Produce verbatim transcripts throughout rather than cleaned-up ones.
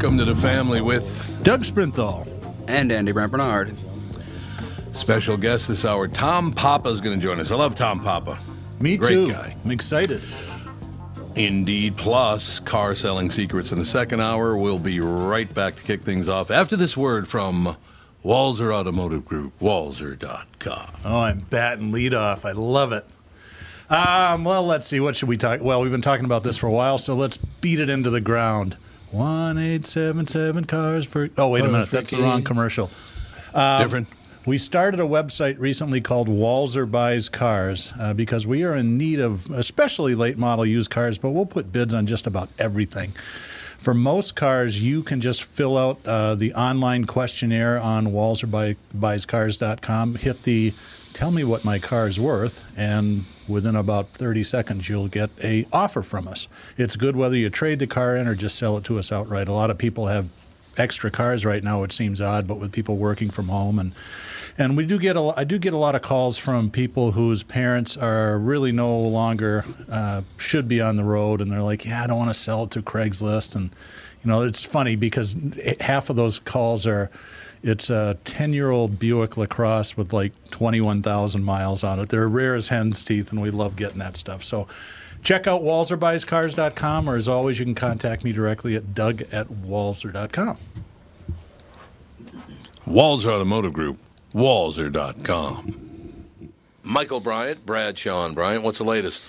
Welcome to the family with Doug Sprinthall and Andy Brandmeier. Special guest this hour, Tom Papa is going to join us. I love Tom Papa. Me Great too. Great guy. I'm excited. Indeed, plus car selling secrets in the second hour. We'll be right back to kick things off after this word from Walser Automotive Group, walser dot com. Oh, I'm batting leadoff. I love it. Um, well, let's see. What should we talk? Well, we've been talking about this for a while, so let's beat it into the ground. one eight seven seven cars for. Oh, wait a minute. That's the wrong commercial. Um, Different. We started a website recently called Walser Buys Cars uh, because we are in need of especially late model used cars, but we'll put bids on just about everything. For most cars, you can just fill out uh, the online questionnaire on walser buys cars dot com, hit the tell me what my car is worth, and within about thirty seconds, you'll get a offer from us. It's good whether you trade the car in or just sell it to us outright. A lot of people have extra cars right now, which seems odd, but with people working from home. And and we do get a, I do get a lot of calls from people whose parents are really no longer, uh, should be on the road, and they're like, yeah, I don't want to sell it to Craigslist. And, you know, it's funny because half of those calls are, it's a ten-year-old Buick LaCrosse with like twenty-one thousand miles on it. They're rare as hen's teeth, and we love getting that stuff. So check out walser buys cars dot com, or as always, you can contact me directly at doug at walser dot com. Walser Automotive Group, walser dot com. Michael Bryant, Bradshaw Bryant, what's the latest?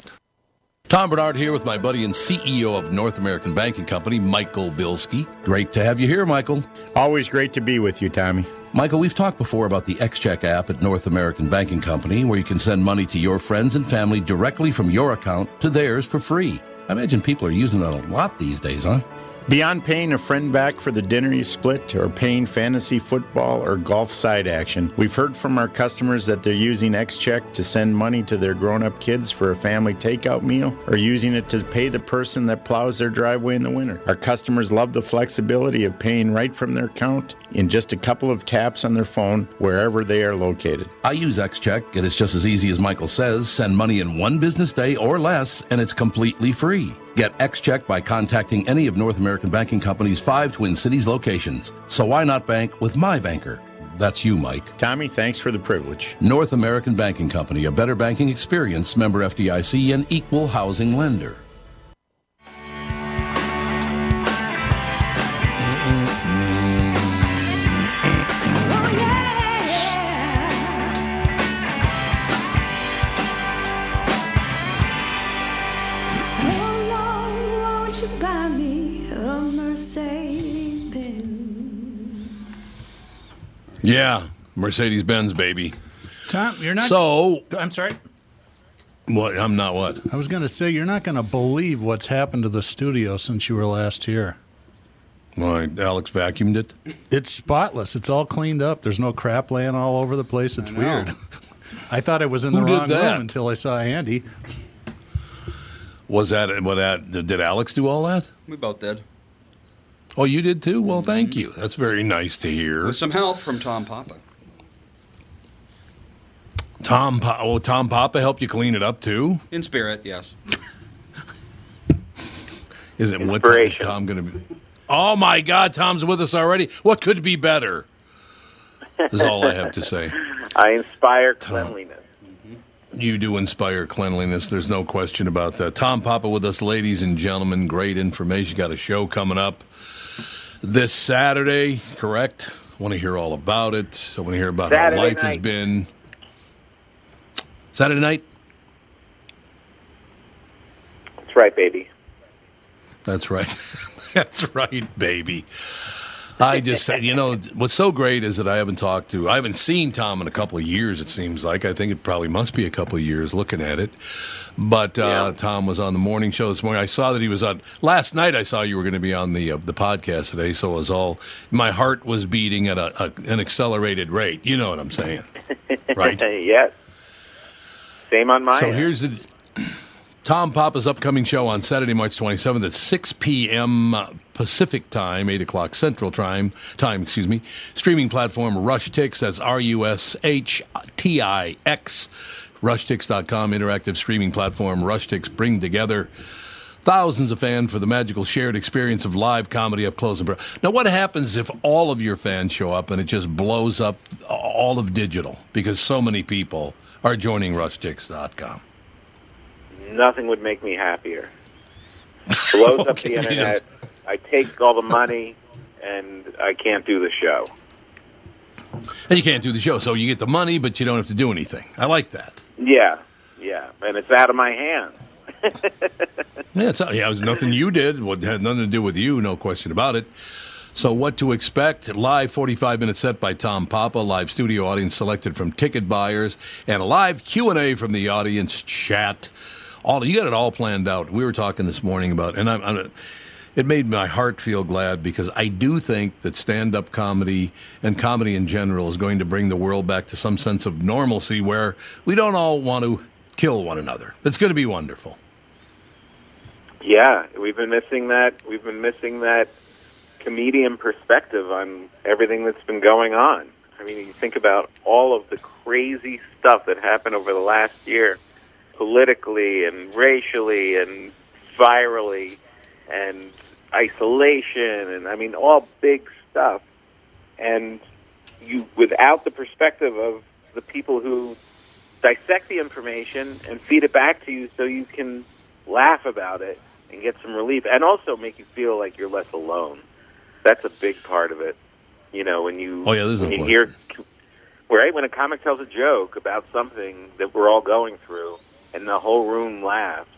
Tom Bernard here with my buddy and C E O of North American Banking Company, Michael Bilsky. Great to have you here, Michael. Always great to be with you, Tommy. Michael, we've talked before about the XCheck app at North American Banking Company, where you can send money to your friends and family directly from your account to theirs for free. I imagine people are using that a lot these days, huh? Beyond paying a friend back for the dinner you split or paying fantasy football or golf side action, we've heard from our customers that they're using XCheck to send money to their grown-up kids for a family takeout meal or using it to pay the person that plows their driveway in the winter. Our customers love the flexibility of paying right from their account in just a couple of taps on their phone wherever they are located. I use XCheck, and it's just as easy as Michael says. Send money in one business day or less, and it's completely free. Get XCheck by contacting any of North American Banking Company's five Twin Cities locations. So why not bank with my banker? That's you, Mike. Tommy, thanks for the privilege. North American Banking Company, a better banking experience, member F D I C, and equal housing lender. Yeah, Mercedes-Benz, baby. Tom, you're not... So... I'm sorry? What? I'm not what? I was going to say, you're not going to believe what's happened to the studio since you were last here. Why, Alex vacuumed it? It's spotless. It's all cleaned up. There's no crap laying all over the place. It's I weird. I thought it was in Who the wrong room until I saw Andy. Was that... what? That, did Alex do all that? We both did. Oh, you did too? Well, thank you. That's very nice to hear. With some help from Tom Papa. Tom Pa- oh, Tom Papa helped you clean it up too? In spirit, yes. Is it what time is Tom going to be? Oh my God, Tom's with us already. What could be better? Is all I have to say. I inspire Tom. Cleanliness. Mm-hmm. You do inspire cleanliness. There's no question about that. Tom Papa with us, ladies and gentlemen. Great information. Got a show coming up this Saturday, correct? I want to hear all about it. I want to hear about Saturday how life night. has been. Saturday night? That's right, baby. That's right. That's right, baby. I just said, you know, what's so great is that I haven't talked to, I haven't seen Tom in a couple of years, it seems like. I think it probably must be a couple of years looking at it. But uh, yeah. Tom was on the morning show this morning. I saw that he was on, last night I saw you were going to be on the uh, the podcast today, so it was all, my heart was beating at a, a, an accelerated rate. You know what I'm saying, right? Yes. Same on mine. So end. Here's the, Tom Papa's upcoming show on Saturday, March twenty-seventh at six p.m. Pacific time, eight o'clock Central time, time, excuse me, streaming platform RushTix, that's R U S H T I X, RushTix dot com, interactive streaming platform. RushTix bring together thousands of fans for the magical shared experience of live comedy up close and personal. Now, what happens if all of your fans show up and it just blows up all of digital because so many people are joining RushTix dot com? Nothing would make me happier. Blows okay, up the internet. Just... I take all the money, and I can't do the show. And you can't do the show, so you get the money, but you don't have to do anything. I like that. Yeah, yeah, and it's out of my hands. yeah, it's, yeah, it was nothing you did. It had nothing to do with you, no question about it. So what to expect? Live forty-five minute set by Tom Papa, live studio audience selected from ticket buyers, and a live Q and A from the audience chat. All you got it all planned out. We were talking this morning about, and I'm... I'm It made my heart feel glad because I do think that stand-up comedy and comedy in general is going to bring the world back to some sense of normalcy where we don't all want to kill one another. It's going to be wonderful. Yeah, we've been missing that. We've been missing that comedian perspective on everything that's been going on. I mean, you think about all of the crazy stuff that happened over the last year, politically and racially and virally. And isolation, and I mean, all big stuff. And you, without the perspective of the people who dissect the information and feed it back to you so you can laugh about it and get some relief, and also make you feel like you're less alone. That's a big part of it. You know, when you, oh, yeah, there's when you hear, right, when a comic tells a joke about something that we're all going through, and the whole room laughs,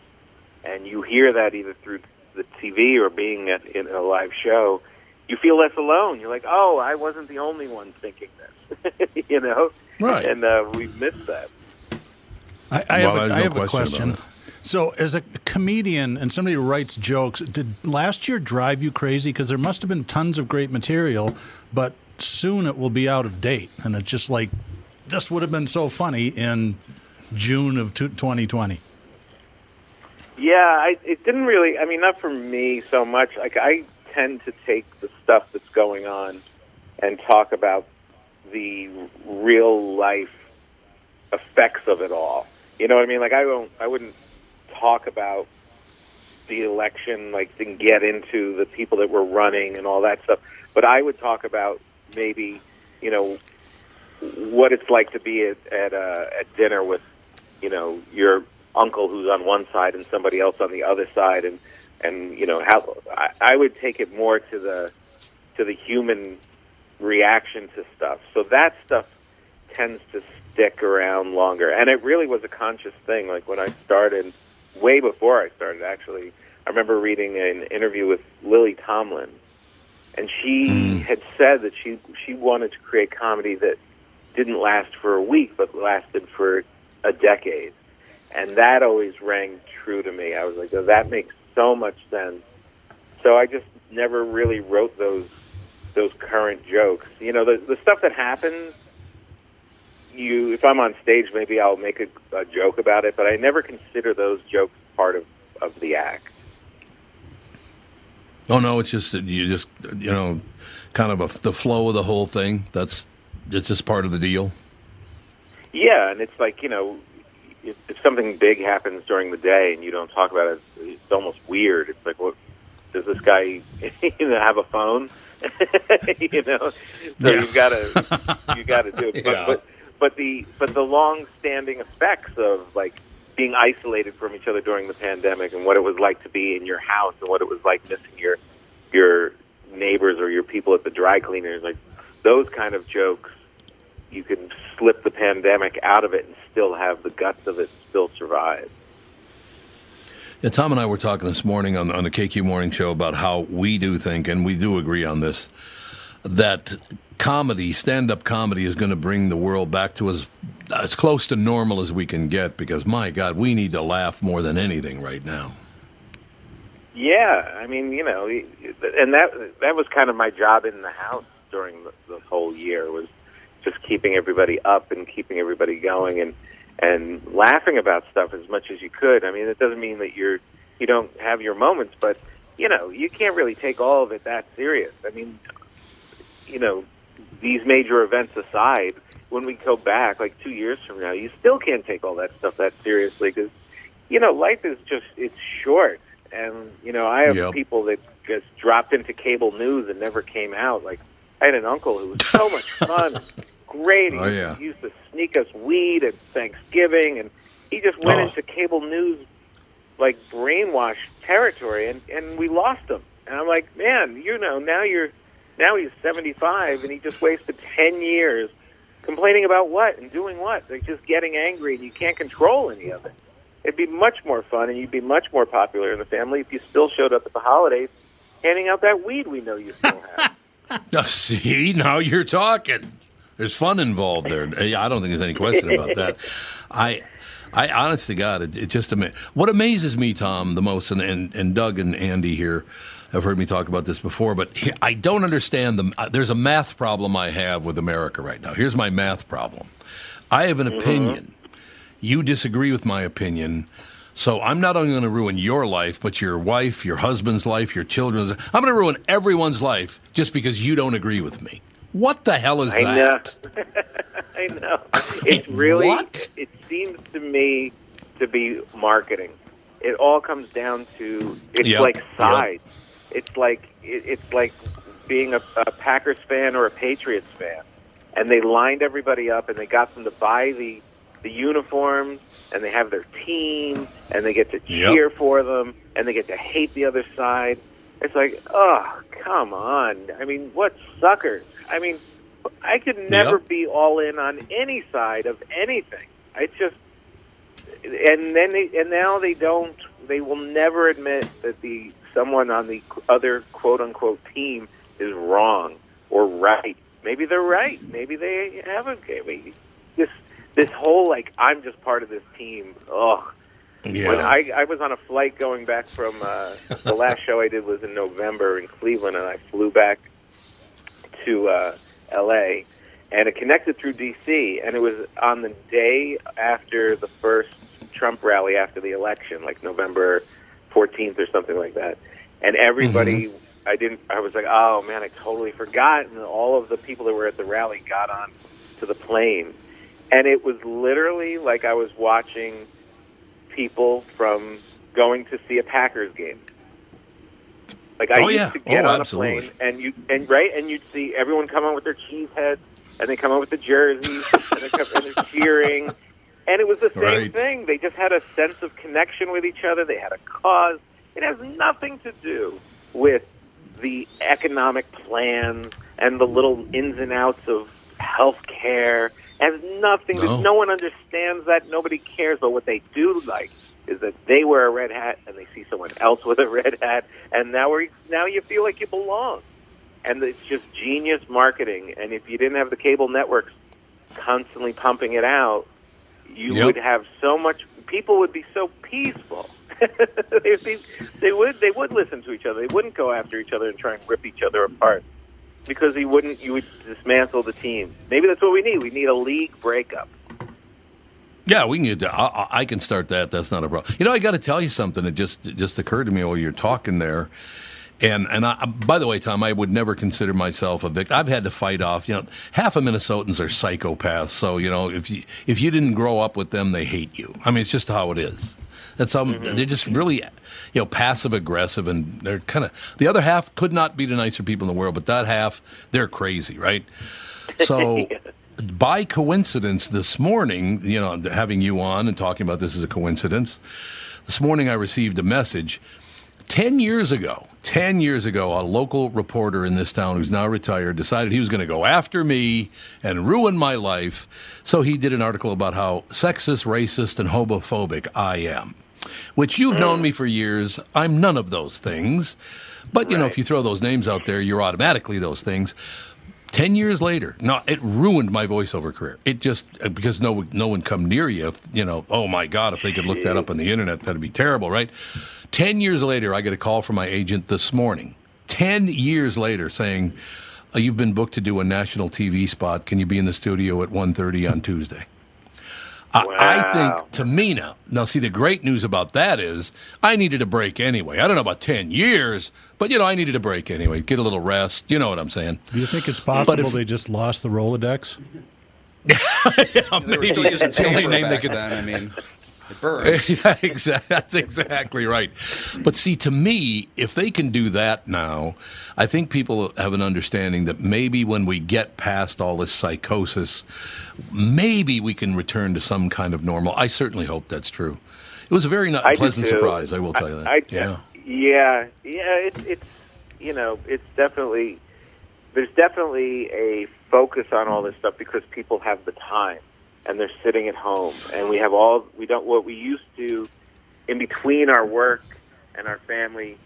and you hear that either through the T V or being at, in a live show, you feel less alone. You're like, oh, I wasn't the only one thinking this, you know? Right. And uh, we've missed that. I, I well, have a, I I have no question. A question. So as a comedian and somebody who writes jokes, did last year drive you crazy? Because there must have been tons of great material, but soon it will be out of date. And it's just like, this would have been so funny in June of twenty twenty. Yeah, I, it didn't really, I mean, not for me so much. Like, I tend to take the stuff that's going on and talk about the real-life effects of it all. You know what I mean? Like, I won't, I wouldn't talk about the election, like, didn't get into the people that were running and all that stuff. But I would talk about maybe, you know, what it's like to be at, at, uh, at dinner with, you know, your uncle who's on one side and somebody else on the other side, and and you know how I, I would take it more to the to the human reaction to stuff. So that stuff tends to stick around longer, and it really was a conscious thing. Like when I started, way before I started actually, I remember reading an interview with Lily Tomlin, and she mm. had said that she she wanted to create comedy that didn't last for a week but lasted for a decade. And that always rang true to me. I was like, oh, that makes so much sense. So I just never really wrote those those current jokes. You know, the the stuff that happens, you if I'm on stage, maybe I'll make a, a joke about it, but I never consider those jokes part of, of the act. Oh, no, it's just, you just, you know, kind of a, the flow of the whole thing. That's it's just part of the deal. Yeah, and it's like, you know, If, if something big happens during the day and you don't talk about it, it's, it's almost weird. It's like, well, does this guy you know, have a phone? you know, so yeah. you've got to you got to do it. But, yeah. but but the but the long-standing effects of like being isolated from each other during the pandemic, and what it was like to be in your house, and what it was like missing your your neighbors or your people at the dry cleaners, like those kind of jokes, you can slip the pandemic out of it and still have the guts of it still survive. Yeah, Tom and I were talking this morning on, on the K Q Morning Show about how we do think, and we do agree on this, that comedy, stand-up comedy, is going to bring the world back to as, as close to normal as we can get, because, my God, we need to laugh more than anything right now. Yeah, I mean, you know, and that that was kind of my job in the house during the, the whole year, was just keeping everybody up and keeping everybody going and and laughing about stuff as much as you could. I mean, it doesn't mean that you're you don't have your moments, but, you know, you can't really take all of it that serious. I mean, you know, these major events aside, when we go back like two years from now, you still can't take all that stuff that seriously because, you know, life is just, it's short. And, you know, I have yep. people that just dropped into cable news and never came out. Like, I had an uncle who was so much fun. Great. He oh, yeah. used to sneak us weed at Thanksgiving, and he just went oh. into cable news, like, brainwashed territory, and, and we lost him. And I'm like, man, you know, now you're now he's seventy-five, and he just wasted ten years complaining about what and doing what? Like, just getting angry, and you can't control any of it. It'd be much more fun, and you'd be much more popular in the family if you still showed up at the holidays handing out that weed we know you still have. See, now you're talking. There's fun involved there. I don't think there's any question about that. I, I, honest to God, it, it just ama- what amazes me, Tom, the most, and, and, and Doug and Andy here have heard me talk about this before, but I don't understand the. Uh, there's a math problem I have with America right now. Here's my math problem. I have an mm-hmm. opinion. You disagree with my opinion. So I'm not only going to ruin your life, but your wife, your husband's life, your children's. I'm going to ruin everyone's life just because you don't agree with me. What the hell is I that? Know. I know. It's really, what? It seems to me to be marketing. It all comes down to, it's yep. like sides. Yep. It's like it, it's like being a, a Packers fan or a Patriots fan. And they lined everybody up and they got them to buy the, the uniforms, and they have their team, and they get to cheer yep. for them, and they get to hate the other side. It's like, oh, come on. I mean, what suckers. I mean, I could never yep. be all in on any side of anything. I just, and then they, and now they don't. They will never admit that the someone on the other quote unquote team is wrong or right. Maybe they're right. Maybe they haven't. Maybe this this whole like I'm just part of this team. Ugh. Yeah. When I, I was on a flight going back from uh, the last show I did was in November in Cleveland, and I flew back to uh, L A, and it connected through D C, and it was on the day after the first Trump rally after the election, like November fourteenth or something like that. And everybody, mm-hmm. I didn't, I was like, oh man, I totally forgot. And all of the people that were at the rally got on to the plane, and it was literally like I was watching people from going to see a Packers game. Like I oh, used yeah. to get oh, on a absolutely. plane, and you and right, and you'd see everyone come on with their cheese heads, and they come on with the jerseys, and, they come, and they're cheering, and it was the same right. thing. They just had a sense of connection with each other. They had a cause. It has nothing to do with the economic plans and the little ins and outs of health care. It has nothing. No. To, no one understands that. Nobody cares about what they do like. Is that they wear a red hat and they see someone else with a red hat, and now we now you feel like you belong, and it's just genius marketing. And if you didn't have the cable networks constantly pumping it out, you yep. would have so much. People would be so peaceful. they, be, they would they would listen to each other. They wouldn't go after each other and try and rip each other apart, because you wouldn't you would dismantle the team. Maybe that's what we need. We need a league breakup. Yeah, we can get that. I, I can start that. That's not a problem. You know, I got to tell you something that just it just occurred to me while you're talking there. And and I, by the way, Tom, I would never consider myself a victim. I've had to fight off. You know, half of Minnesotans are psychopaths. So you know, if you if you didn't grow up with them, they hate you. I mean, it's just how it is. That's how mm-hmm. they're just really, you know, passive aggressive, and they're kind of the other half could not be the nicer people in the world, but that half they're crazy, right? So. yeah. by coincidence this morning, you know, having you on and talking about this is a coincidence, this morning I received a message. Ten years ago, ten years ago, a local reporter in this town who's now retired decided he was going to go after me and ruin my life. So he did an article about how sexist, racist, and homophobic I am, which you've mm. known me for years. I'm none of those things. But, you right. know, if you throw those names out there, you're automatically those things. Ten years later, no, it ruined my voiceover career. It just, because no no one come near you, if, you know, oh, my God, if they could look that up on the Internet, that'd be terrible, right? Ten years later, I get a call from my agent this morning. Ten years later saying, oh, you've been booked to do a national T V spot. Can you be in the studio at one thirty on Tuesday? Wow. I think, to me now, now see, the great news about that is I needed a break anyway. I don't know about ten years, but, you know, I needed a break anyway. Get a little rest. You know what I'm saying. Do you think it's possible if, they just lost the Rolodex? Yeah, maybe. It's the only name they could. Then, I mean, it burns. Yeah, exactly, that's exactly right. But see, to me, if they can do that now, I think people have an understanding that maybe when we get past all this psychosis, maybe we can return to some kind of normal. I certainly hope that's true. It was a very not pleasant surprise, I will tell you that. I, I, yeah, yeah, yeah. It's, it's you know, it's definitely there's definitely a focus on all this stuff because people have the time. And they're sitting at home, and we have all we don't what we used to, in between our work and our family,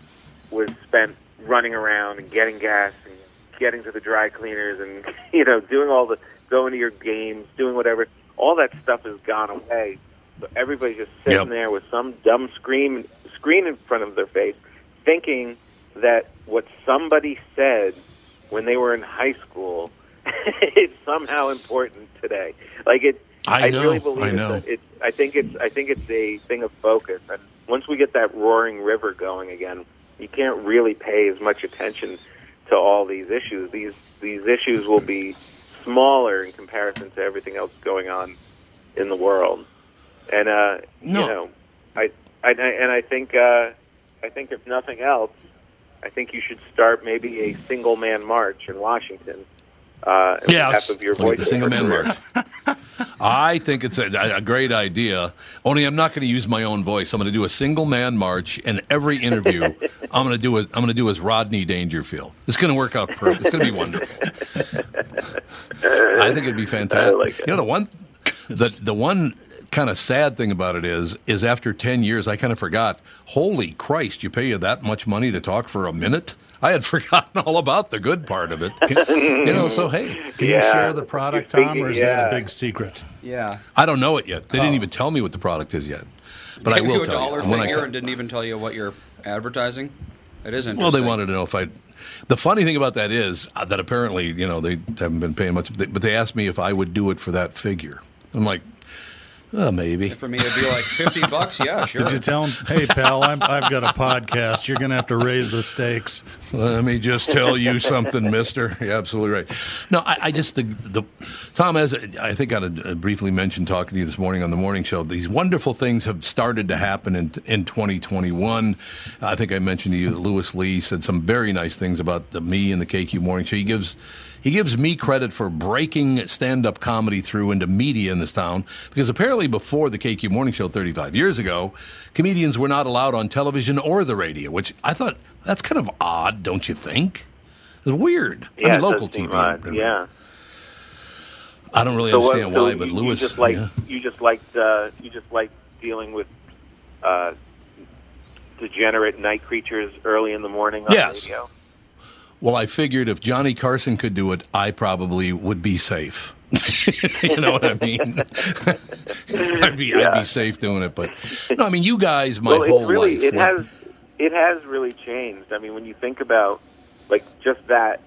was spent running around and getting gas and getting to the dry cleaners and you know doing all the going to your games, doing whatever. All that stuff has gone away, so everybody's just sitting yep. there with some dumb screen screen in front of their face, thinking that what somebody said when they were in high school is somehow important today. Like it. I, know, I really believe I know. It's, a, it's. I think it's. I think it's a thing of focus. And once we get that roaring river going again, you can't really pay as much attention to all these issues. These these issues will be smaller in comparison to everything else going on in the world. And uh, no. you know, I, I and I think uh, I think if nothing else, I think you should start maybe a single man march in Washington. Uh, yeah, of your voice the single man march. I think it's a, a great idea. Only I'm not going to use my own voice. I'm going to do a single man march, and every interview I'm going to do. A, I'm going to do as Rodney Dangerfield. It's going to work out perfect. It's going to be wonderful. I think it'd be fantastic. Like it. You know, the one, the the one kind of sad thing about it is, is after ten years, I kind of forgot. Holy Christ! You pay you that much money to talk for a minute? I had forgotten all about the good part of it. You know, so hey. Can yeah. you share the product, Tom, or is yeah. that a big secret? Yeah. I don't know it yet. They oh. didn't even tell me what the product is yet. But they I will tell you. They gave you a dollar didn't even tell you what you're advertising? It is interesting. Well, they wanted to know if I... The funny thing about that is that apparently, you know, they haven't been paying much, but they asked me if I would do it for that figure. I'm like... Oh, maybe. For me, it'd be like fifty bucks. Yeah, sure. Did you tell him, hey, pal, I'm, I've got a podcast. You're going to have to raise the stakes. Let me just tell you something, mister. You're absolutely right. No, I, I just, the, the Tom, as I think I briefly mentioned talking to you this morning on the morning show, these wonderful things have started to happen in, in twenty twenty-one. I think I mentioned to you that Lewis Lee said some very nice things about the, me and the K Q Morning Show. He gives... He gives me credit for breaking stand-up comedy through into media in this town, because apparently before the K Q Morning Show thirty-five years ago, comedians were not allowed on television or the radio, which I thought, that's kind of odd, don't you think? It's weird. Yeah, I mean, local T V. Odd. Yeah. I don't really so understand what, so why, but you, Lewis... You just liked, yeah. you just liked, uh, you just liked dealing with uh, degenerate night creatures early in the morning on yes. the radio? Well, I figured if Johnny Carson could do it, I probably would be safe. You know what I mean? I'd be yeah. I'd be safe doing it, but no, I mean you guys my well, whole really, life. It were... has it has really changed. I mean, when you think about like just that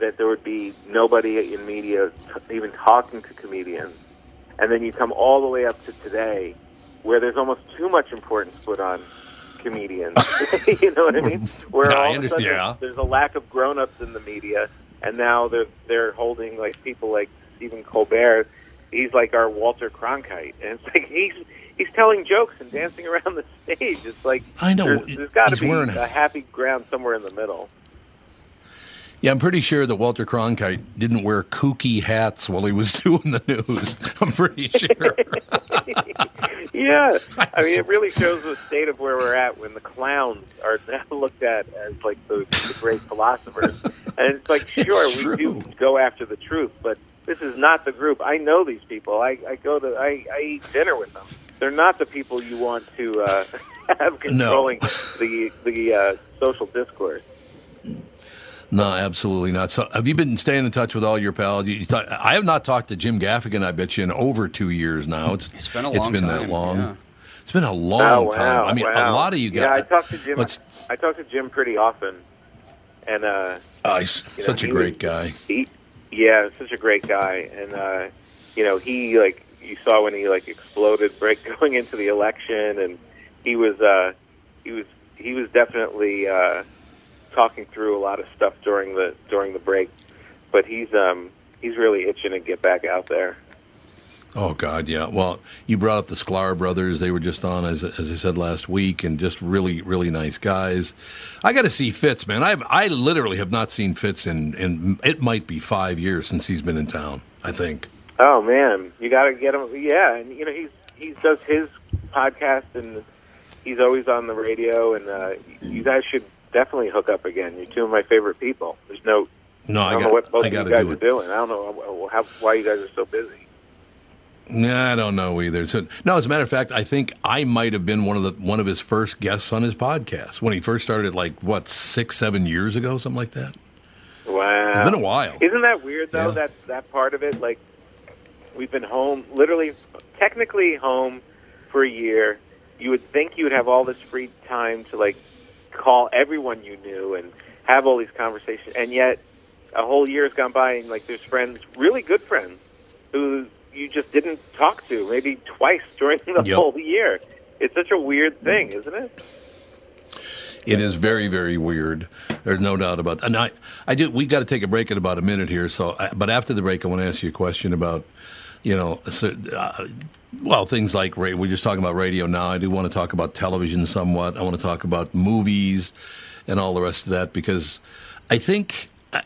that there would be nobody in media t- even talking to comedians, and then you come all the way up to today where there's almost too much importance put on comedians. You know what I mean? Where I all of a sudden yeah. there's a lack of grown-ups in the media, and now they're they're holding like people like Steven Colbert. He's like our Walter Cronkite, and it's like he's he's telling jokes and dancing around the stage. It's like I know there's, there's got to be a happy ground somewhere in the middle. Yeah, I'm pretty sure that Walter Cronkite didn't wear kooky hats while he was doing the news. I'm pretty sure. Yeah. I mean, it really shows the state of where we're at when the clowns are now looked at as, like, the, the great philosophers. And it's like, sure, it's we do go after the truth, but this is not the group. I know these people. I, I go to, I, I eat dinner with them. They're not the people you want to uh, have controlling no. the, the uh, social discourse. No, absolutely not. So, have you been staying in touch with all your pals? You, you talk, I have not talked to Jim Gaffigan, I bet you, in over two years now. It's, it's been a long time. It's been time. that long. Yeah. It's been a long oh, wow, time. I mean, wow. a lot of you guys. Yeah, I talk to Jim. Let's, I talk to Jim pretty often, and uh, uh he's you know, such a he great was, guy. He, yeah, such a great guy, and uh, you know, he like you saw when he like exploded right going into the election, and he was uh, he was he was definitely. Uh, talking through a lot of stuff during the during the break, but he's um he's really itching to get back out there. Oh God, yeah. Well, you brought up the Sklar brothers. They were just on, as as I said last week, and just really really nice guys. I got to see Fitz, man. I I literally have not seen Fitz in in it might be five years since he's been in town, I think. Oh man, you got to get him. Yeah, and you know he's he does his podcast and he's always on the radio, and uh, you guys should definitely hook up again. You're two of my favorite people. There's no, no, I, I don't got, know what both of you guys do are doing. I don't know how, why you guys are so busy. Nah, I don't know either. So, no, as a matter of fact, I think I might have been one of the one of his first guests on his podcast when he first started, like what six, seven years ago, something like that. Wow, it's been a while. Isn't that weird though? Yeah. That that part of it, like we've been home, literally, technically home for a year. You would think you would have all this free time to like. Call everyone you knew and have all these conversations, and yet a whole year has gone by, and like there's friends, really good friends, who you just didn't talk to maybe twice during the yep. whole year. It's such a weird thing, isn't it? It is very, very weird. There's no doubt about that. And I, I do. We've got to take a break in about a minute here. So, I, but after the break, I want to ask you a question about. You know, so, uh, well, things like radio. We're just talking about radio now. I do want to talk about television somewhat. I want to talk about movies and all the rest of that because I think. I,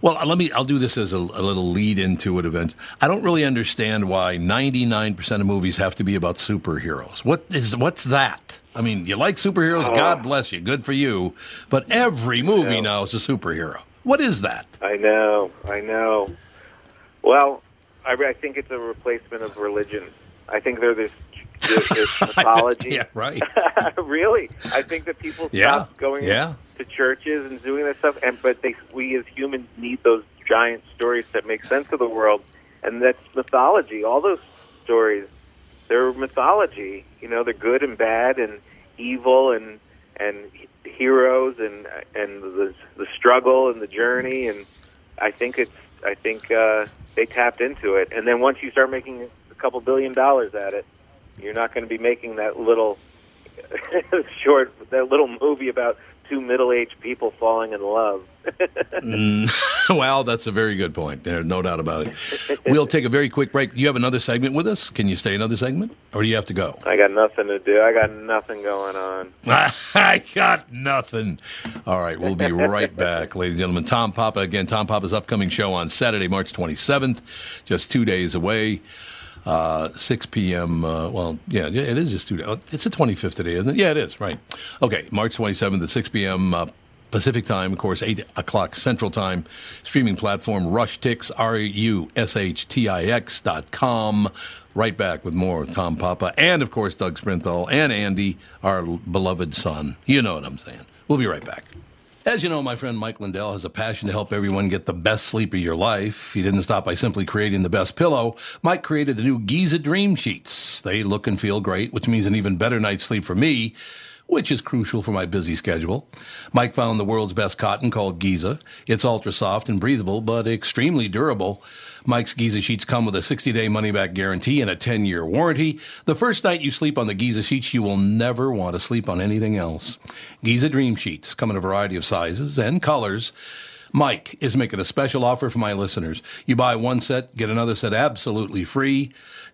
well, let me. I'll do this as a, a little lead into it. Eventually, I don't really understand why ninety-nine percent of movies have to be about superheroes. What is what's that? I mean, you like superheroes? Oh. God bless you. Good for you. But every movie now is a superhero. What is that? I know. I know. Well. I, I think it's a replacement of religion. I think they're this, this, this mythology. Yeah, right. Really, I think that people yeah. stop going yeah. to churches and doing that stuff, and but they, we as humans need those giant stories that make sense of the world, and that's mythology. All those stories, they're mythology. You know, they're good and bad and evil and and heroes and and the the struggle and the journey. And I think it's. I think uh, they tapped into it. And then once you start making a couple billion dollars at it, you're not going to be making that little short, that little movie about two middle-aged people falling in love. mm, well, that's a very good point there, no doubt about it. We'll take a very quick break. You have another segment with us? Can you stay another segment? Or do you have to go? I got nothing to do. I got nothing going on. I got nothing. All right, we'll be right back, ladies and gentlemen. Tom Papa, again, Tom Papa's upcoming show on Saturday, March twenty-seventh, just two days away. Uh, six p.m. Uh, well, yeah, it is just two days. It's the twenty-fifth today, isn't it? Yeah, it is, right. Okay, March twenty-seventh at six p.m. Uh, Pacific time, of course, eight o'clock Central time. Streaming platform RushTix, R-U-S-H-T-I-X dot com. Right back with more of Tom Papa and, of course, Doug Sprinthall and Andy, our beloved son. You know what I'm saying. We'll be right back. As you know, my friend Mike Lindell has a passion to help everyone get the best sleep of your life. He didn't stop by simply creating the best pillow. Mike created the new Giza Dream Sheets. They look and feel great, which means an even better night's sleep for me, which is crucial for my busy schedule. Mike found the world's best cotton called Giza. It's ultra soft and breathable, but extremely durable. Mike's Giza sheets come with a sixty-day money-back guarantee and a ten-year warranty. The first night you sleep on the Giza sheets, you will never want to sleep on anything else. Giza Dream Sheets come in a variety of sizes and colors. Mike is making a special offer for my listeners. You buy one set, get another set absolutely free.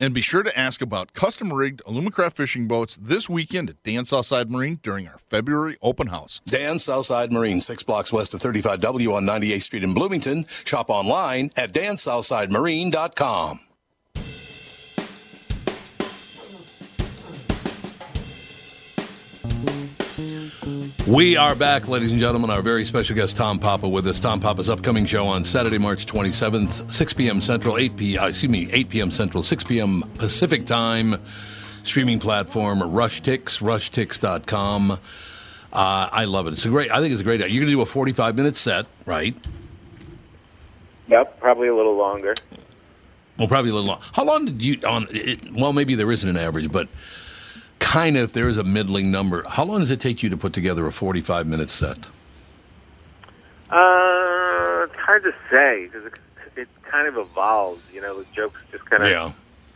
And be sure to ask about custom-rigged Alumacraft fishing boats this weekend at Dan's Southside Marine during our February open house. Dan's Southside Marine, six blocks west of thirty-five W on ninety-eighth Street in Bloomington. Shop online at dan southside marine dot com. We are back, ladies and gentlemen. Our very special guest, Tom Papa, with us. Tom Papa's upcoming show on Saturday, March twenty-seventh, six p.m. Central, eight p. Excuse me, eight p.m. Central, six p.m. Pacific Time. Streaming platform RushTix, rush tix dot com. Uh, I love it. It's a great. I think it's a great. You're going to do a forty-five minute set, right? Yep, probably a little longer. Well, probably a little long. How long did you on? It, well, maybe there isn't an average, but. Kind of, if there is a middling number. How long does it take you to put together a forty-five minute set? Uh, it's hard to say. It kind of evolves, you know, the jokes just kind of yeah.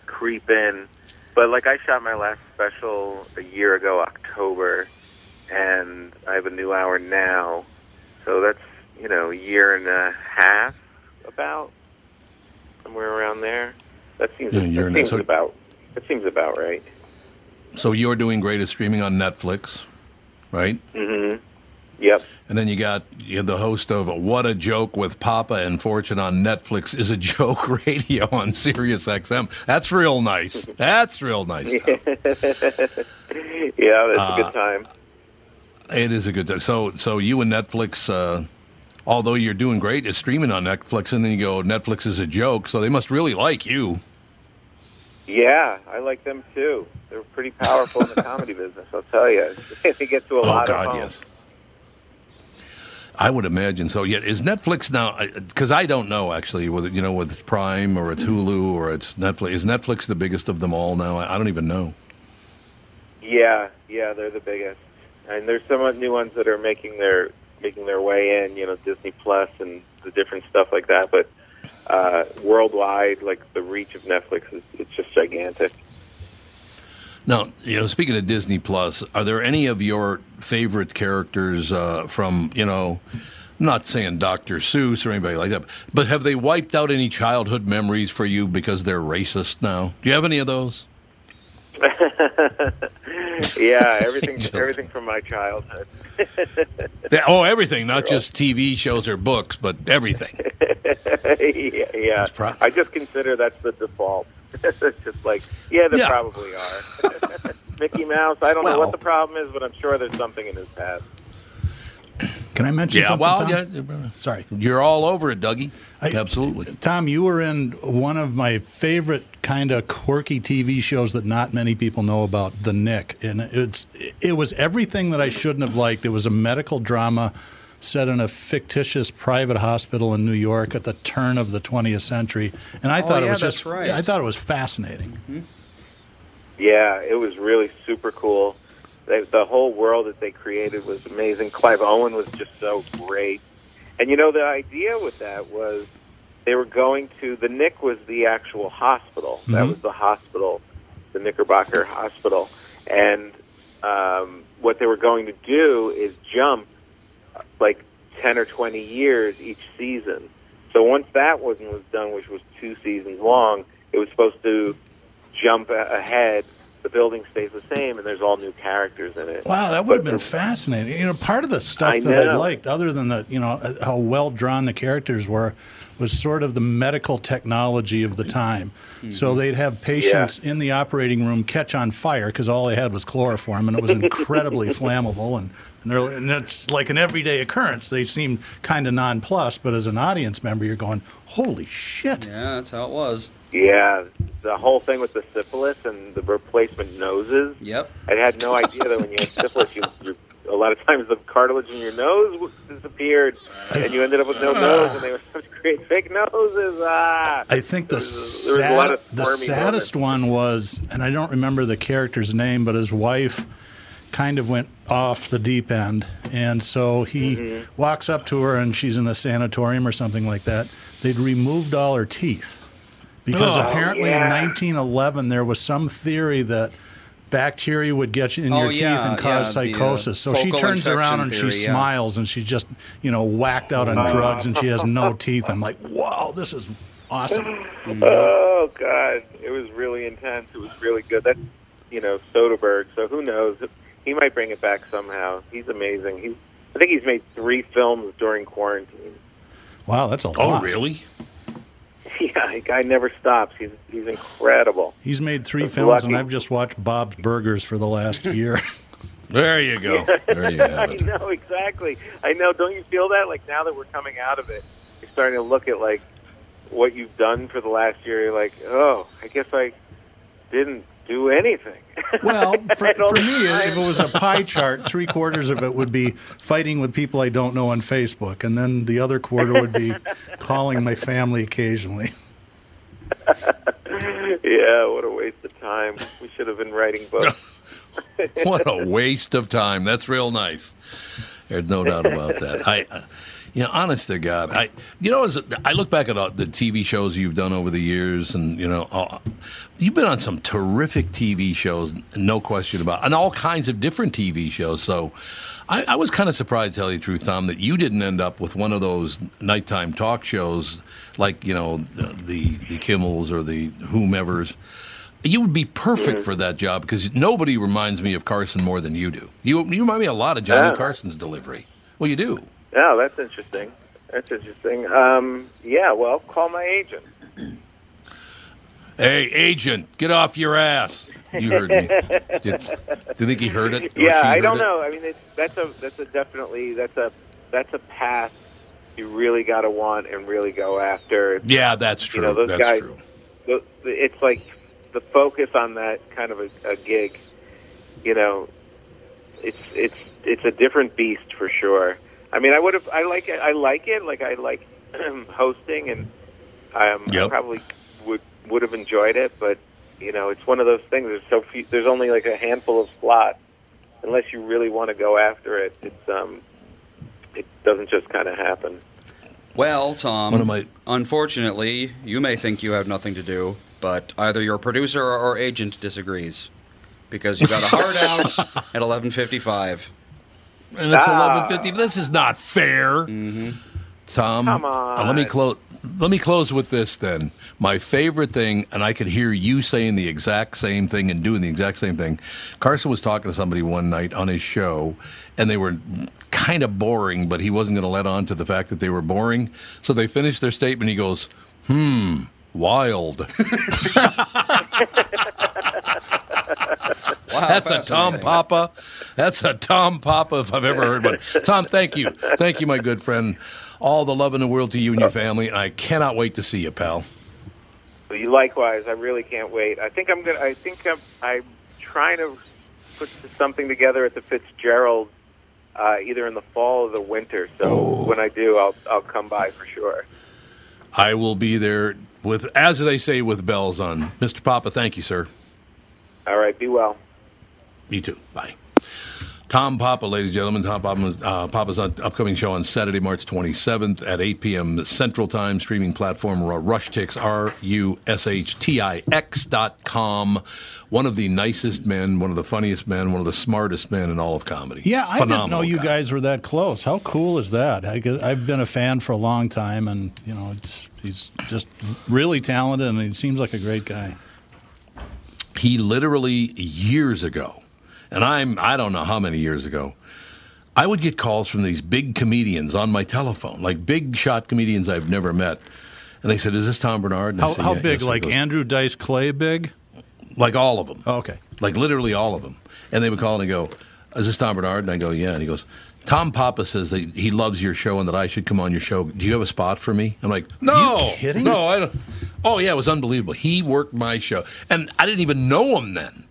creep in. But, like, I shot my last special a year ago, October, and I have a new hour now. So that's, you know, a year and a half, about, somewhere around there. That seems, yeah, that seems so, about that seems about right. So you're doing great at streaming on Netflix, right? Mm-hmm. Yep. And then you got you're the host of What a Joke with Papa and Fortune on Netflix is a Joke Radio on Sirius X M. That's real nice. That's real nice. Yeah, that's uh, a good time. It is a good time. So, so you and Netflix, uh, although you're doing great at streaming on Netflix, and then you go, Netflix is a joke, so they must really like you. Yeah, I like them too. They're pretty powerful in the comedy business, I'll tell you. They get to a oh, lot God, of Oh, God, yes. I would imagine so. Yet, is Netflix now, because I don't know actually, whether, you know, whether it's Prime or it's Hulu or it's Netflix. Is Netflix the biggest of them all now? I don't even know. Yeah, yeah, they're the biggest. And there's some new ones that are making their making their way in, you know, Disney Plus and the different stuff like that, but Uh, worldwide, like the reach of Netflix is it's just gigantic. Now, you know, speaking of Disney Plus, are there any of your favorite characters uh, from, you know, I'm not saying Doctor Seuss or anybody like that, but have they wiped out any childhood memories for you because they're racist now? Do you have any of those? Yeah, everything everything from my childhood. Oh, everything, not just T V shows or books, but everything. yeah, yeah. Pro- I just consider that's the default. It's just like, yeah, there yeah. probably are. Mickey Mouse, I don't well, know what the problem is, but I'm sure there's something in his past. Can I mention yeah, something, well, Tom? Yeah, sorry. You're all over it, Dougie. I, Absolutely. Tom, you were in one of my favorite kind of quirky T V shows that not many people know about, The Knick. And it's it was everything that I shouldn't have liked. It was a medical drama set in a fictitious private hospital in New York at the turn of the twentieth century. And I oh, thought yeah, it was just right. I thought it was fascinating. Mm-hmm. Yeah, it was really super cool. They, the whole world that they created was amazing. Clive Owen was just so great. And, you know, the idea with that was they were going to, the Knick was the actual hospital. Mm-hmm. That was the hospital, the Knickerbocker Hospital. And um, what they were going to do is jump, like, ten or twenty years each season. So once that one was done, which was two seasons long, it was supposed to jump ahead. The building stays the same, and there's all new characters in it. Wow, that would but have been fascinating. You know, part of the stuff I that know. I liked, other than the, you know, how well drawn the characters were, was sort of the medical technology of the time. Mm-hmm. So they'd have patients yeah. in the operating room catch on fire because all they had was chloroform, and it was incredibly flammable. And and, and it's like an everyday occurrence. They seemed kind of nonplussed, but as an audience member, you're going, holy shit. Yeah, that's how it was. Yeah, the whole thing with the syphilis and the replacement noses. Yep. I had no idea that when you had syphilis, you, you, a lot of times the cartilage in your nose disappeared, and you ended up with no nose, and they were supposed to create fake noses. Ah. I think the, was, sad, the saddest moment. one was, and I don't remember the character's name, but his wife kind of went off the deep end, and so he mm-hmm. walks up to her, and she's in a sanatorium or something like that. They'd removed all her teeth. Because oh, apparently yeah. in nineteen eleven, there was some theory that bacteria would get you in oh, your teeth yeah, and cause yeah, psychosis. The, uh, so she turns around and theory, she yeah. smiles, and she's just, you know, whacked out on oh. drugs, and she has no teeth. I'm like, wow, this is awesome. Mm-hmm. Oh, God. It was really intense. It was really good. That's, you know, Soderbergh, so who knows? He might bring it back somehow. He's amazing. He's, I think he's made three films during quarantine. Wow, that's a lot. Oh, really? Yeah, the guy never stops. He's he's incredible. He's made three That's films, lucky. And I've just watched Bob's Burgers for the last year. There you go. Yeah. There you have it. I know, exactly. I know. Don't you feel that? Like, now that we're coming out of it, you're starting to look at, like, what you've done for the last year. You're like, oh, I guess I didn't do anything. Well, for, for me, if it was a pie chart, three quarters of it would be fighting with people I don't know on Facebook, and then the other quarter would be calling my family occasionally. Yeah, what a waste of time. We should have been writing books. What a waste of time. That's real nice. There's no doubt about that. I, uh, you know, honest to God, I, you know, as I look back at all the T V shows you've done over the years, and, you know, all, you've been on some terrific T V shows, no question about it, and all kinds of different T V shows. So I, I was kind of surprised, to tell you the truth, Tom, that you didn't end up with one of those nighttime talk shows like, you know, the the, the Kimmels or the whomever's. You would be perfect for that job, because nobody reminds me of Carson more than you do. You, you remind me a lot of Johnny yeah. Carson's delivery. Well, you do. Oh, that's interesting. That's interesting. Um, yeah, well, call my agent. Hey, agent, get off your ass. You heard me. Did, do you think he heard it? Yeah, I don't it? know. I mean, it's, that's a that's a definitely that's a that's a path you really got to want and really go after. Yeah, that's true. You know, those that's guys, true. Those, it's like the focus on that kind of a, a gig. You know, it's it's it's a different beast for sure. I mean, I would have. I like. I like it. Like I like hosting, and um, yep. I probably would would have enjoyed it. But, you know, it's one of those things. There's so few. There's only like a handful of slots, unless you really want to go after it. It's um, it doesn't just kind of happen. Well, Tom, what am I? Unfortunately, you may think you have nothing to do, but either your producer or agent disagrees, because you got a hard out at eleven fifty-five. And it's eleven fifty. This is not fair, mm-hmm. Tom. Come on. Uh, let me close. Let me close with this then. My favorite thing, and I could hear you saying the exact same thing and doing the exact same thing. Carson was talking to somebody one night on his show, and they were kind of boring, but he wasn't going to let on to the fact that they were boring. So they finished their statement. He goes, "Hmm, wild." Wow, that's a Tom Papa. That's a Tom Papa if I've ever heard one. Tom, thank you. Thank you, my good friend. All the love in the world to you and your family, and I cannot wait to see you, pal. Well, you likewise. I really can't wait. I think I'm gonna. I think I'm. I'm trying to put something together at the Fitzgerald, uh, either in the fall or the winter. So oh. when I do, I'll I'll come by for sure. I will be there with, as they say, with bells on. Mister Papa, thank you, sir. All right. Be well. You too. Bye. Tom Papa, ladies and gentlemen. Tom Papa, uh, Papa's upcoming show on Saturday, March twenty-seventh at eight p.m. Central Time, streaming platform RushTix, R U S H T I X dot com. One of the nicest men, one of the funniest men, one of the smartest men in all of comedy. Yeah, I Phenomenal didn't know you guy. guys were that close. How cool is that? I, I've been a fan for a long time, and you know, it's, he's just really talented, and he seems like a great guy. He literally, years ago, and I'm, I don't know how many years ago, I would get calls from these big comedians on my telephone, like big shot comedians I've never met. And they said, is this Tom Bernard? And how I said, how yeah, big? Yes, like Andrew Dice Clay big? Like all of them. Oh, okay. Like literally all of them. And they would call and I'd go, is this Tom Bernard? And I go, yeah. And he goes, Tom Papa says that he loves your show and that I should come on your show. Do you have a spot for me? I'm like, no. You kidding? No, I don't. Oh, yeah, it was unbelievable. He worked my show. And I didn't even know him then.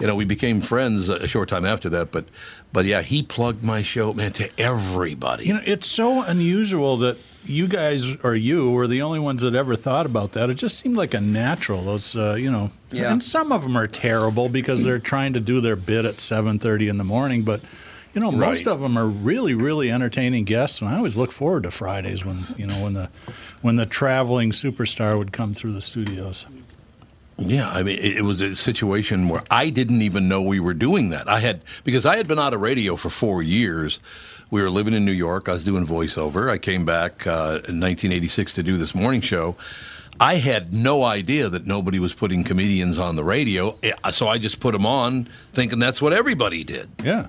You know, we became friends a short time after that, but, but yeah, he plugged my show, man, to everybody. You know, it's so unusual that you guys, or you, were the only ones that ever thought about that. It just seemed like a natural. Those, uh, you know, yeah. And some of them are terrible because they're trying to do their bit at seven thirty in the morning, but... You know, most right. of them are really, really entertaining guests, and I always look forward to Fridays when you know when the when the traveling superstar would come through the studios. Yeah, I mean, it was a situation where I didn't even know we were doing that. I had because I had been out of radio for four years. We were living in New York. I was doing voiceover. I came back uh, in nineteen eighty-six to do this morning show. I had no idea that nobody was putting comedians on the radio, so I just put them on, thinking that's what everybody did. Yeah.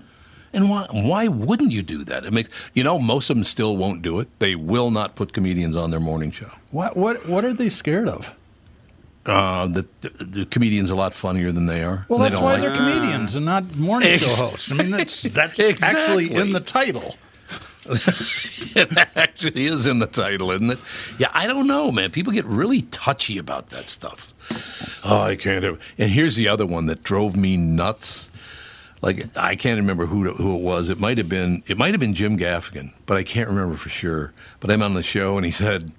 And why, why wouldn't you do that? It makes you know most of them still won't do it. They will not put comedians on their morning show. What what what are they scared of? Uh, that the, the comedians are a lot funnier than they are. Well, that's they why like they're it. comedians and not morning Ex- show hosts. I mean, that's that's exactly. actually in the title. It actually is in the title, isn't it? Yeah, I don't know, man. People get really touchy about that stuff. Oh, I can't have. And here's the other one that drove me nuts. Like I can't remember who who it was. It might have been it might have been Jim Gaffigan, but I can't remember for sure. But I'm on the show, and he said,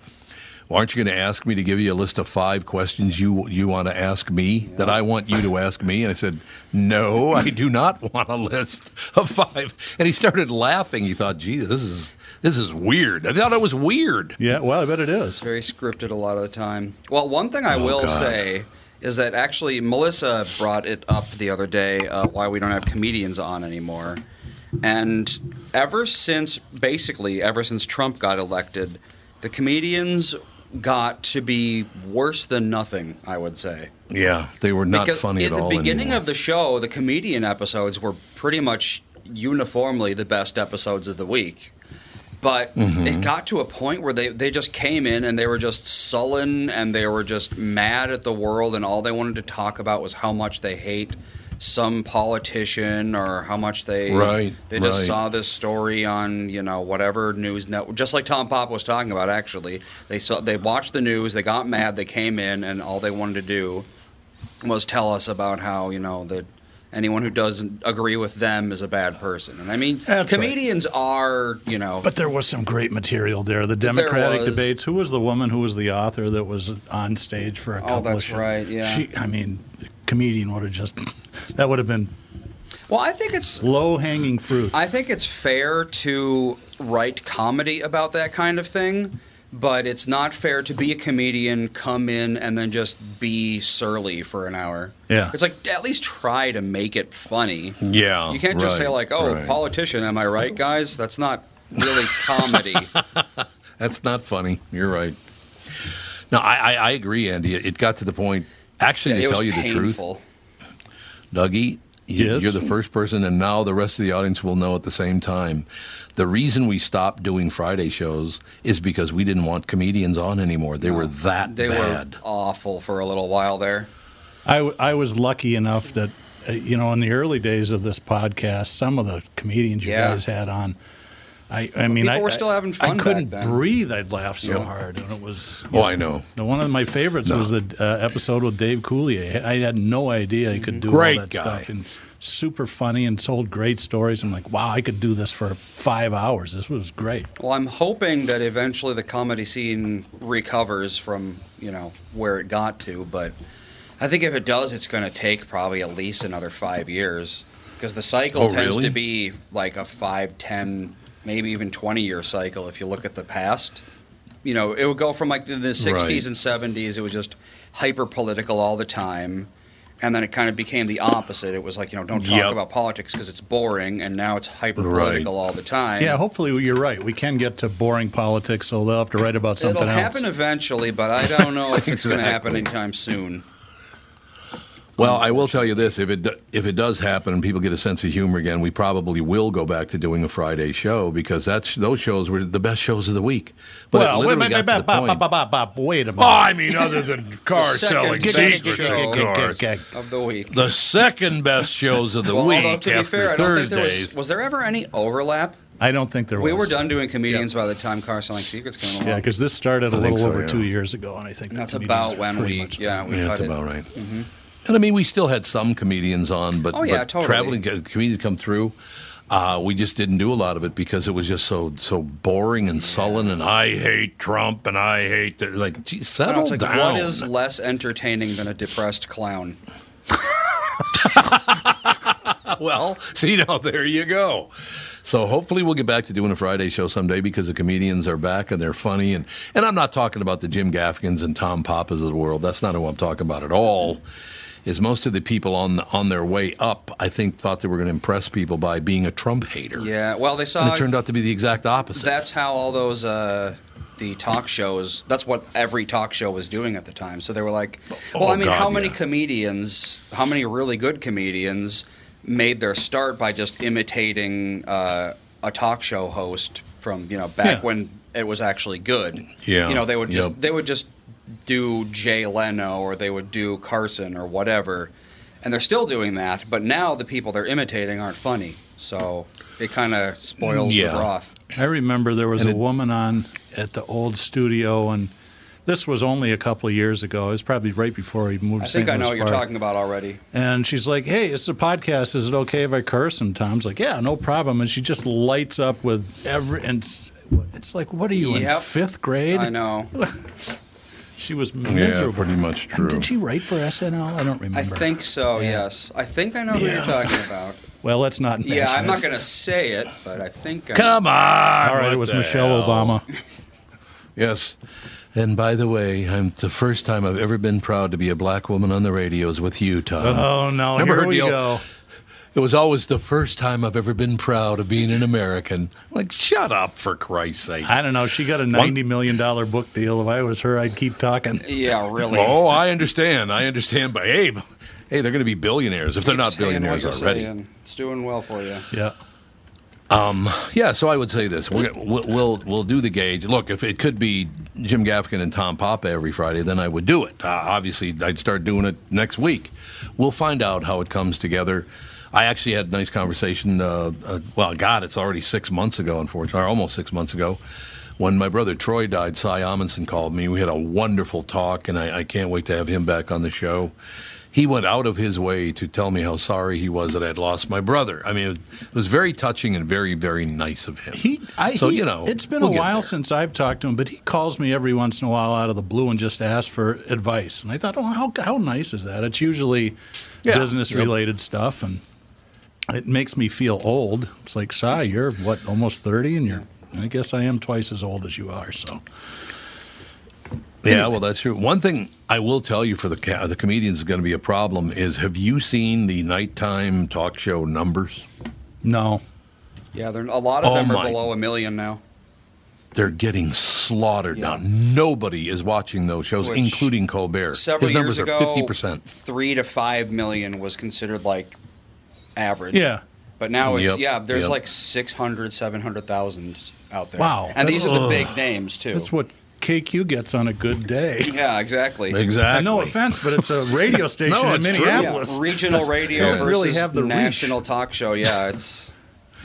well, "Aren't you going to ask me to give you a list of five questions you you want to ask me yeah. that I want you to ask me?" And I said, "No, I do not want a list of five." And he started laughing. He thought, "Gee, this is this is weird." I thought it was weird. Yeah, well, I bet it is. Very scripted a lot of the time. Well, one thing I oh, will God. say. Is that actually Melissa brought it up the other day, uh, why we don't have comedians on anymore. And ever since, basically, ever since Trump got elected, the comedians got to be worse than nothing, I would say. Yeah, they were not because funny at all anymore. At the beginning of the show, the comedian episodes were pretty much uniformly the best episodes of the week. But mm-hmm. it got to a point where they, they just came in and they were just sullen and they were just mad at the world and all they wanted to talk about was how much they hate some politician or how much they right, they just right. saw this story on, you know, whatever news network. Just like Tom Papa was talking about, actually. They saw they watched the news, they got mad, they came in, and all they wanted to do was tell us about how, you know, the anyone who doesn't agree with them is a bad person. And I mean, that's comedians right. are, you know... But there was some great material there. The Democratic debates. Who was the woman who was the author that was on stage for a couple of shows? Oh, that's right, yeah. She, I mean, a comedian would have just... That would have been... Well, I think it's... Low-hanging fruit. I think it's fair to write comedy about that kind of thing, but it's not fair to be a comedian, come in, and then just be surly for an hour. Yeah. It's like, at least try to make it funny. Yeah. You can't just right, say, like, oh, right. politician, am I right, guys? That's not really comedy. That's not funny. You're right. No, I, I, I agree, Andy. It got to the point, actually, yeah, to tell you painful. the truth, Dougie, you, yes. you're the first person, and now the rest of the audience will know at the same time. The reason we stopped doing Friday shows is because we didn't want comedians on anymore. They were that they bad. They were awful for a little while there. I, I was lucky enough that, uh, you know, in the early days of this podcast, some of the comedians you yeah. guys had on, I, I mean, I, were still having fun I couldn't back then. breathe. I'd laugh so yep. hard. And it was. Oh, know, I know. The, one of my favorites no. was the uh, episode with Dave Coulier. I had no idea he could do Great all that guy. stuff. And super funny and told great stories. I'm like, wow, I could do this for five hours. This was great. Well, I'm hoping that eventually the comedy scene recovers from, you know, where it got to. But I think if it does, it's going to take probably at least another five years because the cycle oh, tends really? to be like a five, ten, maybe even twenty-year cycle. If you look at the past, you know, it would go from like the, the sixties right. and seventies. It was just hyper-political all the time. And then it kind of became the opposite. It was like, you know, don't talk yep. about politics because it's boring, and now it's hyper-political right. all the time. Yeah, hopefully you're right. We can get to boring politics, so they'll have to write about something It'll else. It'll happen eventually, but I don't know if exactly. it's going to happen anytime soon. Well, I will tell you this. If it if it does happen and people get a sense of humor again, we probably will go back to doing a Friday show because that's those shows were the best shows of the week. But well, it literally wait, got wait, to the point. Bop, bop, bop, wait a minute. Oh, I mean, other than car selling secrets of cars. Of the week. The second best shows of the well, week although, to after be fair, Thursdays. I don't think there was, was there ever any overlap? I don't think there was. We were done doing comedians yep. by the time Car Selling Secrets came along. Yeah, because this started a little so, over yeah. two years ago, and I think that's about when we yeah we cut it. That's about right. And I mean, we still had some comedians on, but, oh, yeah, but totally. traveling comedians come through. Uh, we just didn't do a lot of it because it was just so so boring and sullen. And I hate Trump, and I hate the, like. Geez, settle no, it's like, down. What is less entertaining than a depressed clown? Well, see, now there you go. So hopefully we'll get back to doing a Friday show someday because the comedians are back and they're funny. And, and I'm not talking about the Jim Gaffigans and Tom Papas of the world. That's not who I'm talking about at all. Is most of the people on the, on their way up, I think, thought they were going to impress people by being a Trump hater. Yeah, well, they saw... And it turned out to be the exact opposite. That's how all those, uh, the talk shows, that's what every talk show was doing at the time. So they were like, well, oh, I mean, God, how yeah. many comedians, how many really good comedians made their start by just imitating uh, a talk show host from, you know, back yeah. when it was actually good? Yeah. You know, they would just yep. they would just... do Jay Leno or they would do Carson or whatever, and they're still doing that, but now the people they're imitating aren't funny, so it kind of spoils yeah. the broth. I remember there was and a it, woman on at the old studio, and this was only a couple of years ago. It was probably right before he moved to Saint Louis Park. I think I know what you're talking about already. And she's like, hey, it's a podcast. Is it okay if I curse? And Tom's like, yeah, no problem. And she just lights up with every... and it's like, what are you, yep. in fifth grade? I know. She was miserable. Yeah, pretty much true. And did she write for S N L? I don't remember. I think so, yeah. yes. I think I know yeah. who you're talking about. Well, let's not mention it. Yeah, I'm not going to say it, but I think I... Come on! All right, it was Michelle hell? Obama. Yes. And by the way, I'm the first time I've ever been proud to be a black woman on the radio is with you, Tom. Oh, no. Remember Here her we deal? go. It was always the first time I've ever been proud of being an American. Like, shut up, for Christ's sake. I don't know. She got a ninety million dollars book deal. If I was her, I'd keep talking. Yeah, really. Oh, I understand. I understand. But, hey, hey they're going to be billionaires if they're not billionaires already. Saying. It's doing well for you. Yeah. Um, yeah, so I would say this. We're, we'll, we'll we'll do the gauge. Look, if it could be Jim Gaffigan and Tom Papa every Friday, then I would do it. Uh, obviously, I'd start doing it next week. We'll find out how it comes together. I actually had a nice conversation, uh, uh, well, God, it's already six months ago, unfortunately, or almost six months ago, when my brother Troy died. Cy Amundsen called me. We had a wonderful talk, and I, I can't wait to have him back on the show. He went out of his way to tell me how sorry he was that I'd lost my brother. I mean, it was very touching and very, very nice of him. He, I, so, he, you know, it's been we'll a while since I've talked to him, but he calls me every once in a while out of the blue and just asks for advice. And I thought, oh, how, how nice is that? It's usually yeah, business-related yep. stuff, and... It makes me feel old. It's like, Sai, you're, what, almost thirty? And you're, I guess I am twice as old as you are, so. Yeah, well, that's true. One thing I will tell you for the the comedians is going to be a problem is, have you seen the nighttime talk show numbers? No. Yeah, there, a lot of oh them my. are below a million now. They're getting slaughtered yeah. now. Nobody is watching those shows, Which, including Colbert. Several His numbers years ago, are fifty percent. Three to five million was considered, like, average. Yeah. But now it's, yep. yeah, there's yep. like six hundred, seven hundred thousand out there. Wow. And these are the big names, too. That's what K Q gets on a good day. Yeah, exactly. Exactly. No offense, but it's a radio station no, in Minneapolis. Yeah. Regional that's, radio versus really have the national reach. Talk show. Yeah, it's,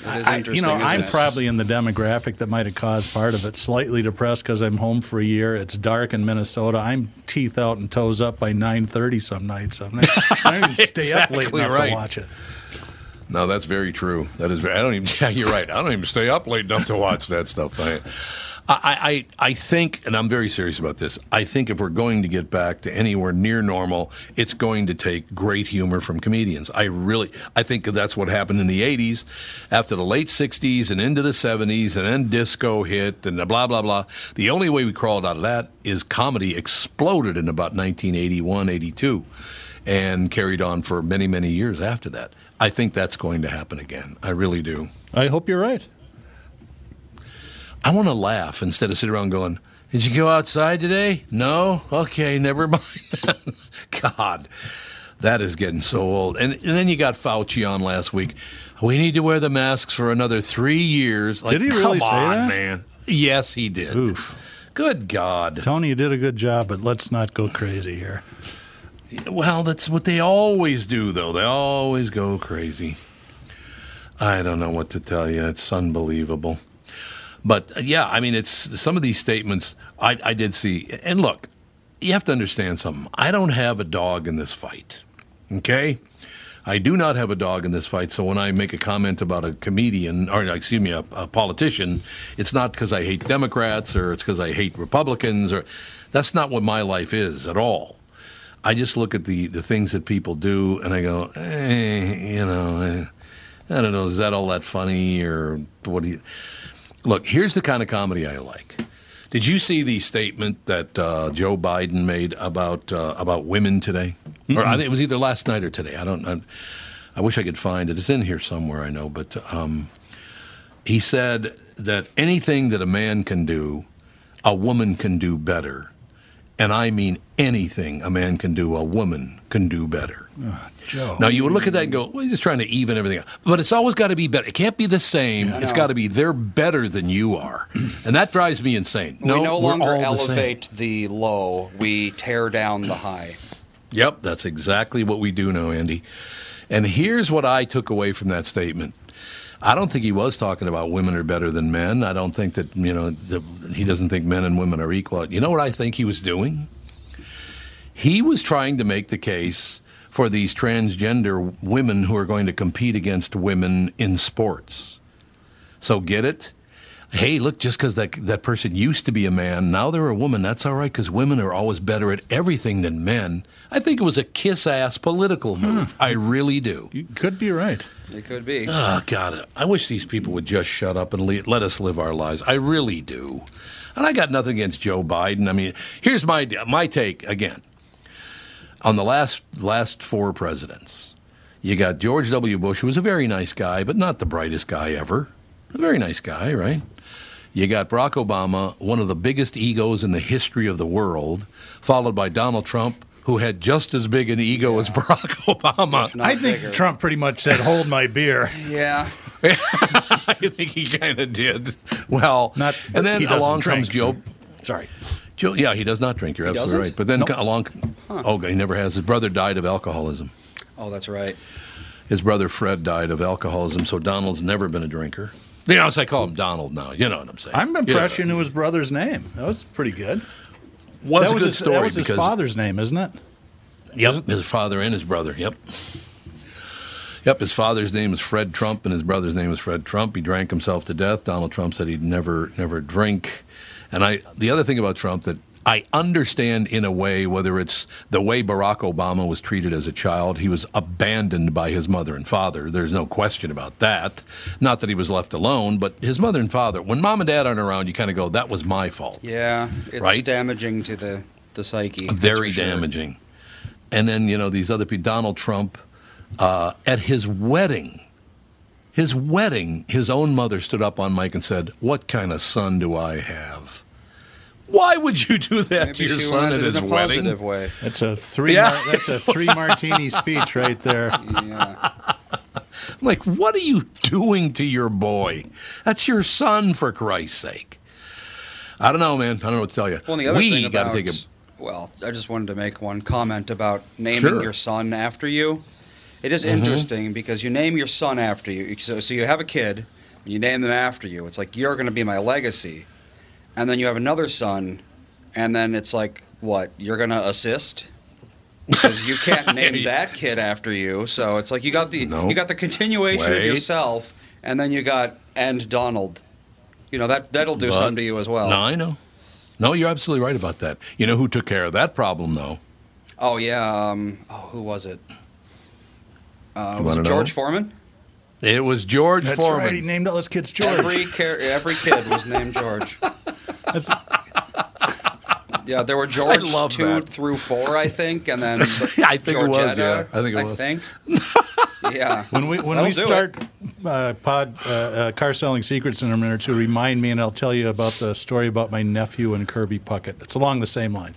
it is I, interesting. You know, I'm it? probably in the demographic that might have caused part of it. Slightly depressed because I'm home for a year. It's dark in Minnesota. I'm teeth out and toes up by nine thirty some nights. I'm not, I don't even stay exactly up late enough right. to watch it. No, that's very true. That is. Very, I don't even. Yeah, you're right. I don't even stay up late enough to watch that stuff. I, I I think, and I'm very serious about this, I think if we're going to get back to anywhere near normal, it's going to take great humor from comedians. I really, I think that's what happened in the eighties, after the late sixties and into the seventies, and then disco hit and blah, blah, blah. The only way we crawled out of that is comedy exploded in about nineteen eighty-one, eighty-two and carried on for many, many years after that. I think that's going to happen again. I really do. I hope you're right. I want to laugh instead of sit around going, did you go outside today? No? Okay, never mind. God, that is getting so old. And, and then you got Fauci on last week. We need to wear the masks for another three years. Like, did he really come say on, that? Man. Yes, he did. Oof. Good God. Tony, you did a good job, but let's not go crazy here. Well, that's what they always do, though. They always go crazy. I don't know what to tell you. It's unbelievable. But, yeah, I mean, it's some of these statements I, I did see. And, look, you have to understand something. I don't have a dog in this fight, okay? I do not have a dog in this fight, so when I make a comment about a comedian, or excuse me, a, a politician, it's not because I hate Democrats or it's because I hate Republicans. Or that's not what my life is at all. I just look at the, the things that people do, and I go, eh, you know, eh, I don't know, is that all that funny or what do you... Look, here's the kind of comedy I like. Did you see the statement that uh, Joe Biden made about uh, about women today? Mm-mm. Or I think it was either last night or today. I don't. I, I wish I could find it. It's in here somewhere, I know. But um, he said that anything that a man can do, a woman can do better. And I mean anything a man can do, a woman can do better. Oh, Joe. Now, you would look at that and go, well, he's just trying to even everything out. But it's always got to be better. It can't be the same. Yeah, it's got to be they're better than you are. And that drives me insane. No, we no longer elevate the, the low. We tear down the high. Yep, that's exactly what we do now, Andy. And here's what I took away from that statement. I don't think he was talking about women are better than men. I don't think that, you know, the, he doesn't think men and women are equal. You know what I think he was doing? He was trying to make the case for these transgender women who are going to compete against women in sports. So get it? Hey, look, just because that, that person used to be a man, now they're a woman, that's all right, because women are always better at everything than men. I think it was a kiss-ass political move. Hmm. I really do. You could be right. It could be. Oh, God, I wish these people would just shut up and let us live our lives. I really do. And I got nothing against Joe Biden. I mean, here's my my take, again, on the last last four presidents. You got George W. Bush, who was a very nice guy, but not the brightest guy ever. A very nice guy, right? You got Barack Obama, one of the biggest egos in the history of the world, followed by Donald Trump, who had just as big an ego yeah. as Barack Obama. I think bigger. Trump pretty much said, hold my beer. Yeah. I think he kind of did. Well, not, and then along drink, comes Joe. Sorry. Joe, yeah, he does not drink. You're he absolutely doesn't? Right. But then nope. along, huh. oh, he never has. His brother died of alcoholism. Oh, that's right. His brother Fred died of alcoholism, so Donald's never been a drinker. You know, so I call him Donald now. You know what I'm saying. I'm impressed you knew his brother's name. That was pretty good. Was that a was good his, story. That was his father's name, isn't it? Yep, isn't? His father and his brother. Yep. Yep, his father's name is Fred Trump, and his brother's name is Fred Trump. He drank himself to death. Donald Trump said he'd never, never drink. And I, the other thing about Trump that I understand in a way, whether it's the way Barack Obama was treated as a child, he was abandoned by his mother and father. There's no question about that. Not that he was left alone, but his mother and father. When mom and dad aren't around, you kind of go, that was my fault. Yeah, it's right? damaging to the, the psyche. Very sure. damaging. And then, you know, these other people, Donald Trump, uh, at his wedding, his wedding, his own mother stood up on mic and said, what kind of son do I have? Why would you do that Maybe to your son at his wedding? Way. That's a three. Yeah. Mar- that's a three martini speech right there. Yeah. Like, what are you doing to your boy? That's your son, for Christ's sake. I don't know, man. I don't know what to tell you. Well, the other we thing about, gotta take a- well, I just wanted to make one comment about naming sure. your son after you. It is mm-hmm. interesting because you name your son after you. So, so you have a kid, and you name them after you. It's like you're going to be my legacy. And then you have another son, and then it's like, what, you're going to assist? Because you can't name that kid after you. So it's like you got the nope. you got the continuation Wait. of yourself, and then you got and Donald. You know, that, that'll do but, something to you as well. No, I know. No, you're absolutely right about that. You know who took care of that problem, though? Oh, yeah. Um, oh, who was it? Uh, was it George know? Foreman? It was George That's Foreman. That's right. He named all his kids George. Every, car- every kid was named George. That's... Yeah, there were George two that. through four, I think, and then I think Georgetta, it was, yeah. I think it was. I think. Yeah. When we when That'll we start uh, pod uh, uh, car selling secrets in a minute or two, remind me, and I'll tell you about the story about my nephew and Kirby Puckett. It's along the same line.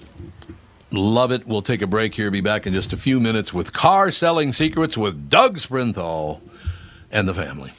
Love it. We'll take a break here. Be back in just a few minutes with Car Selling Secrets with Doug Sprinthall and the family.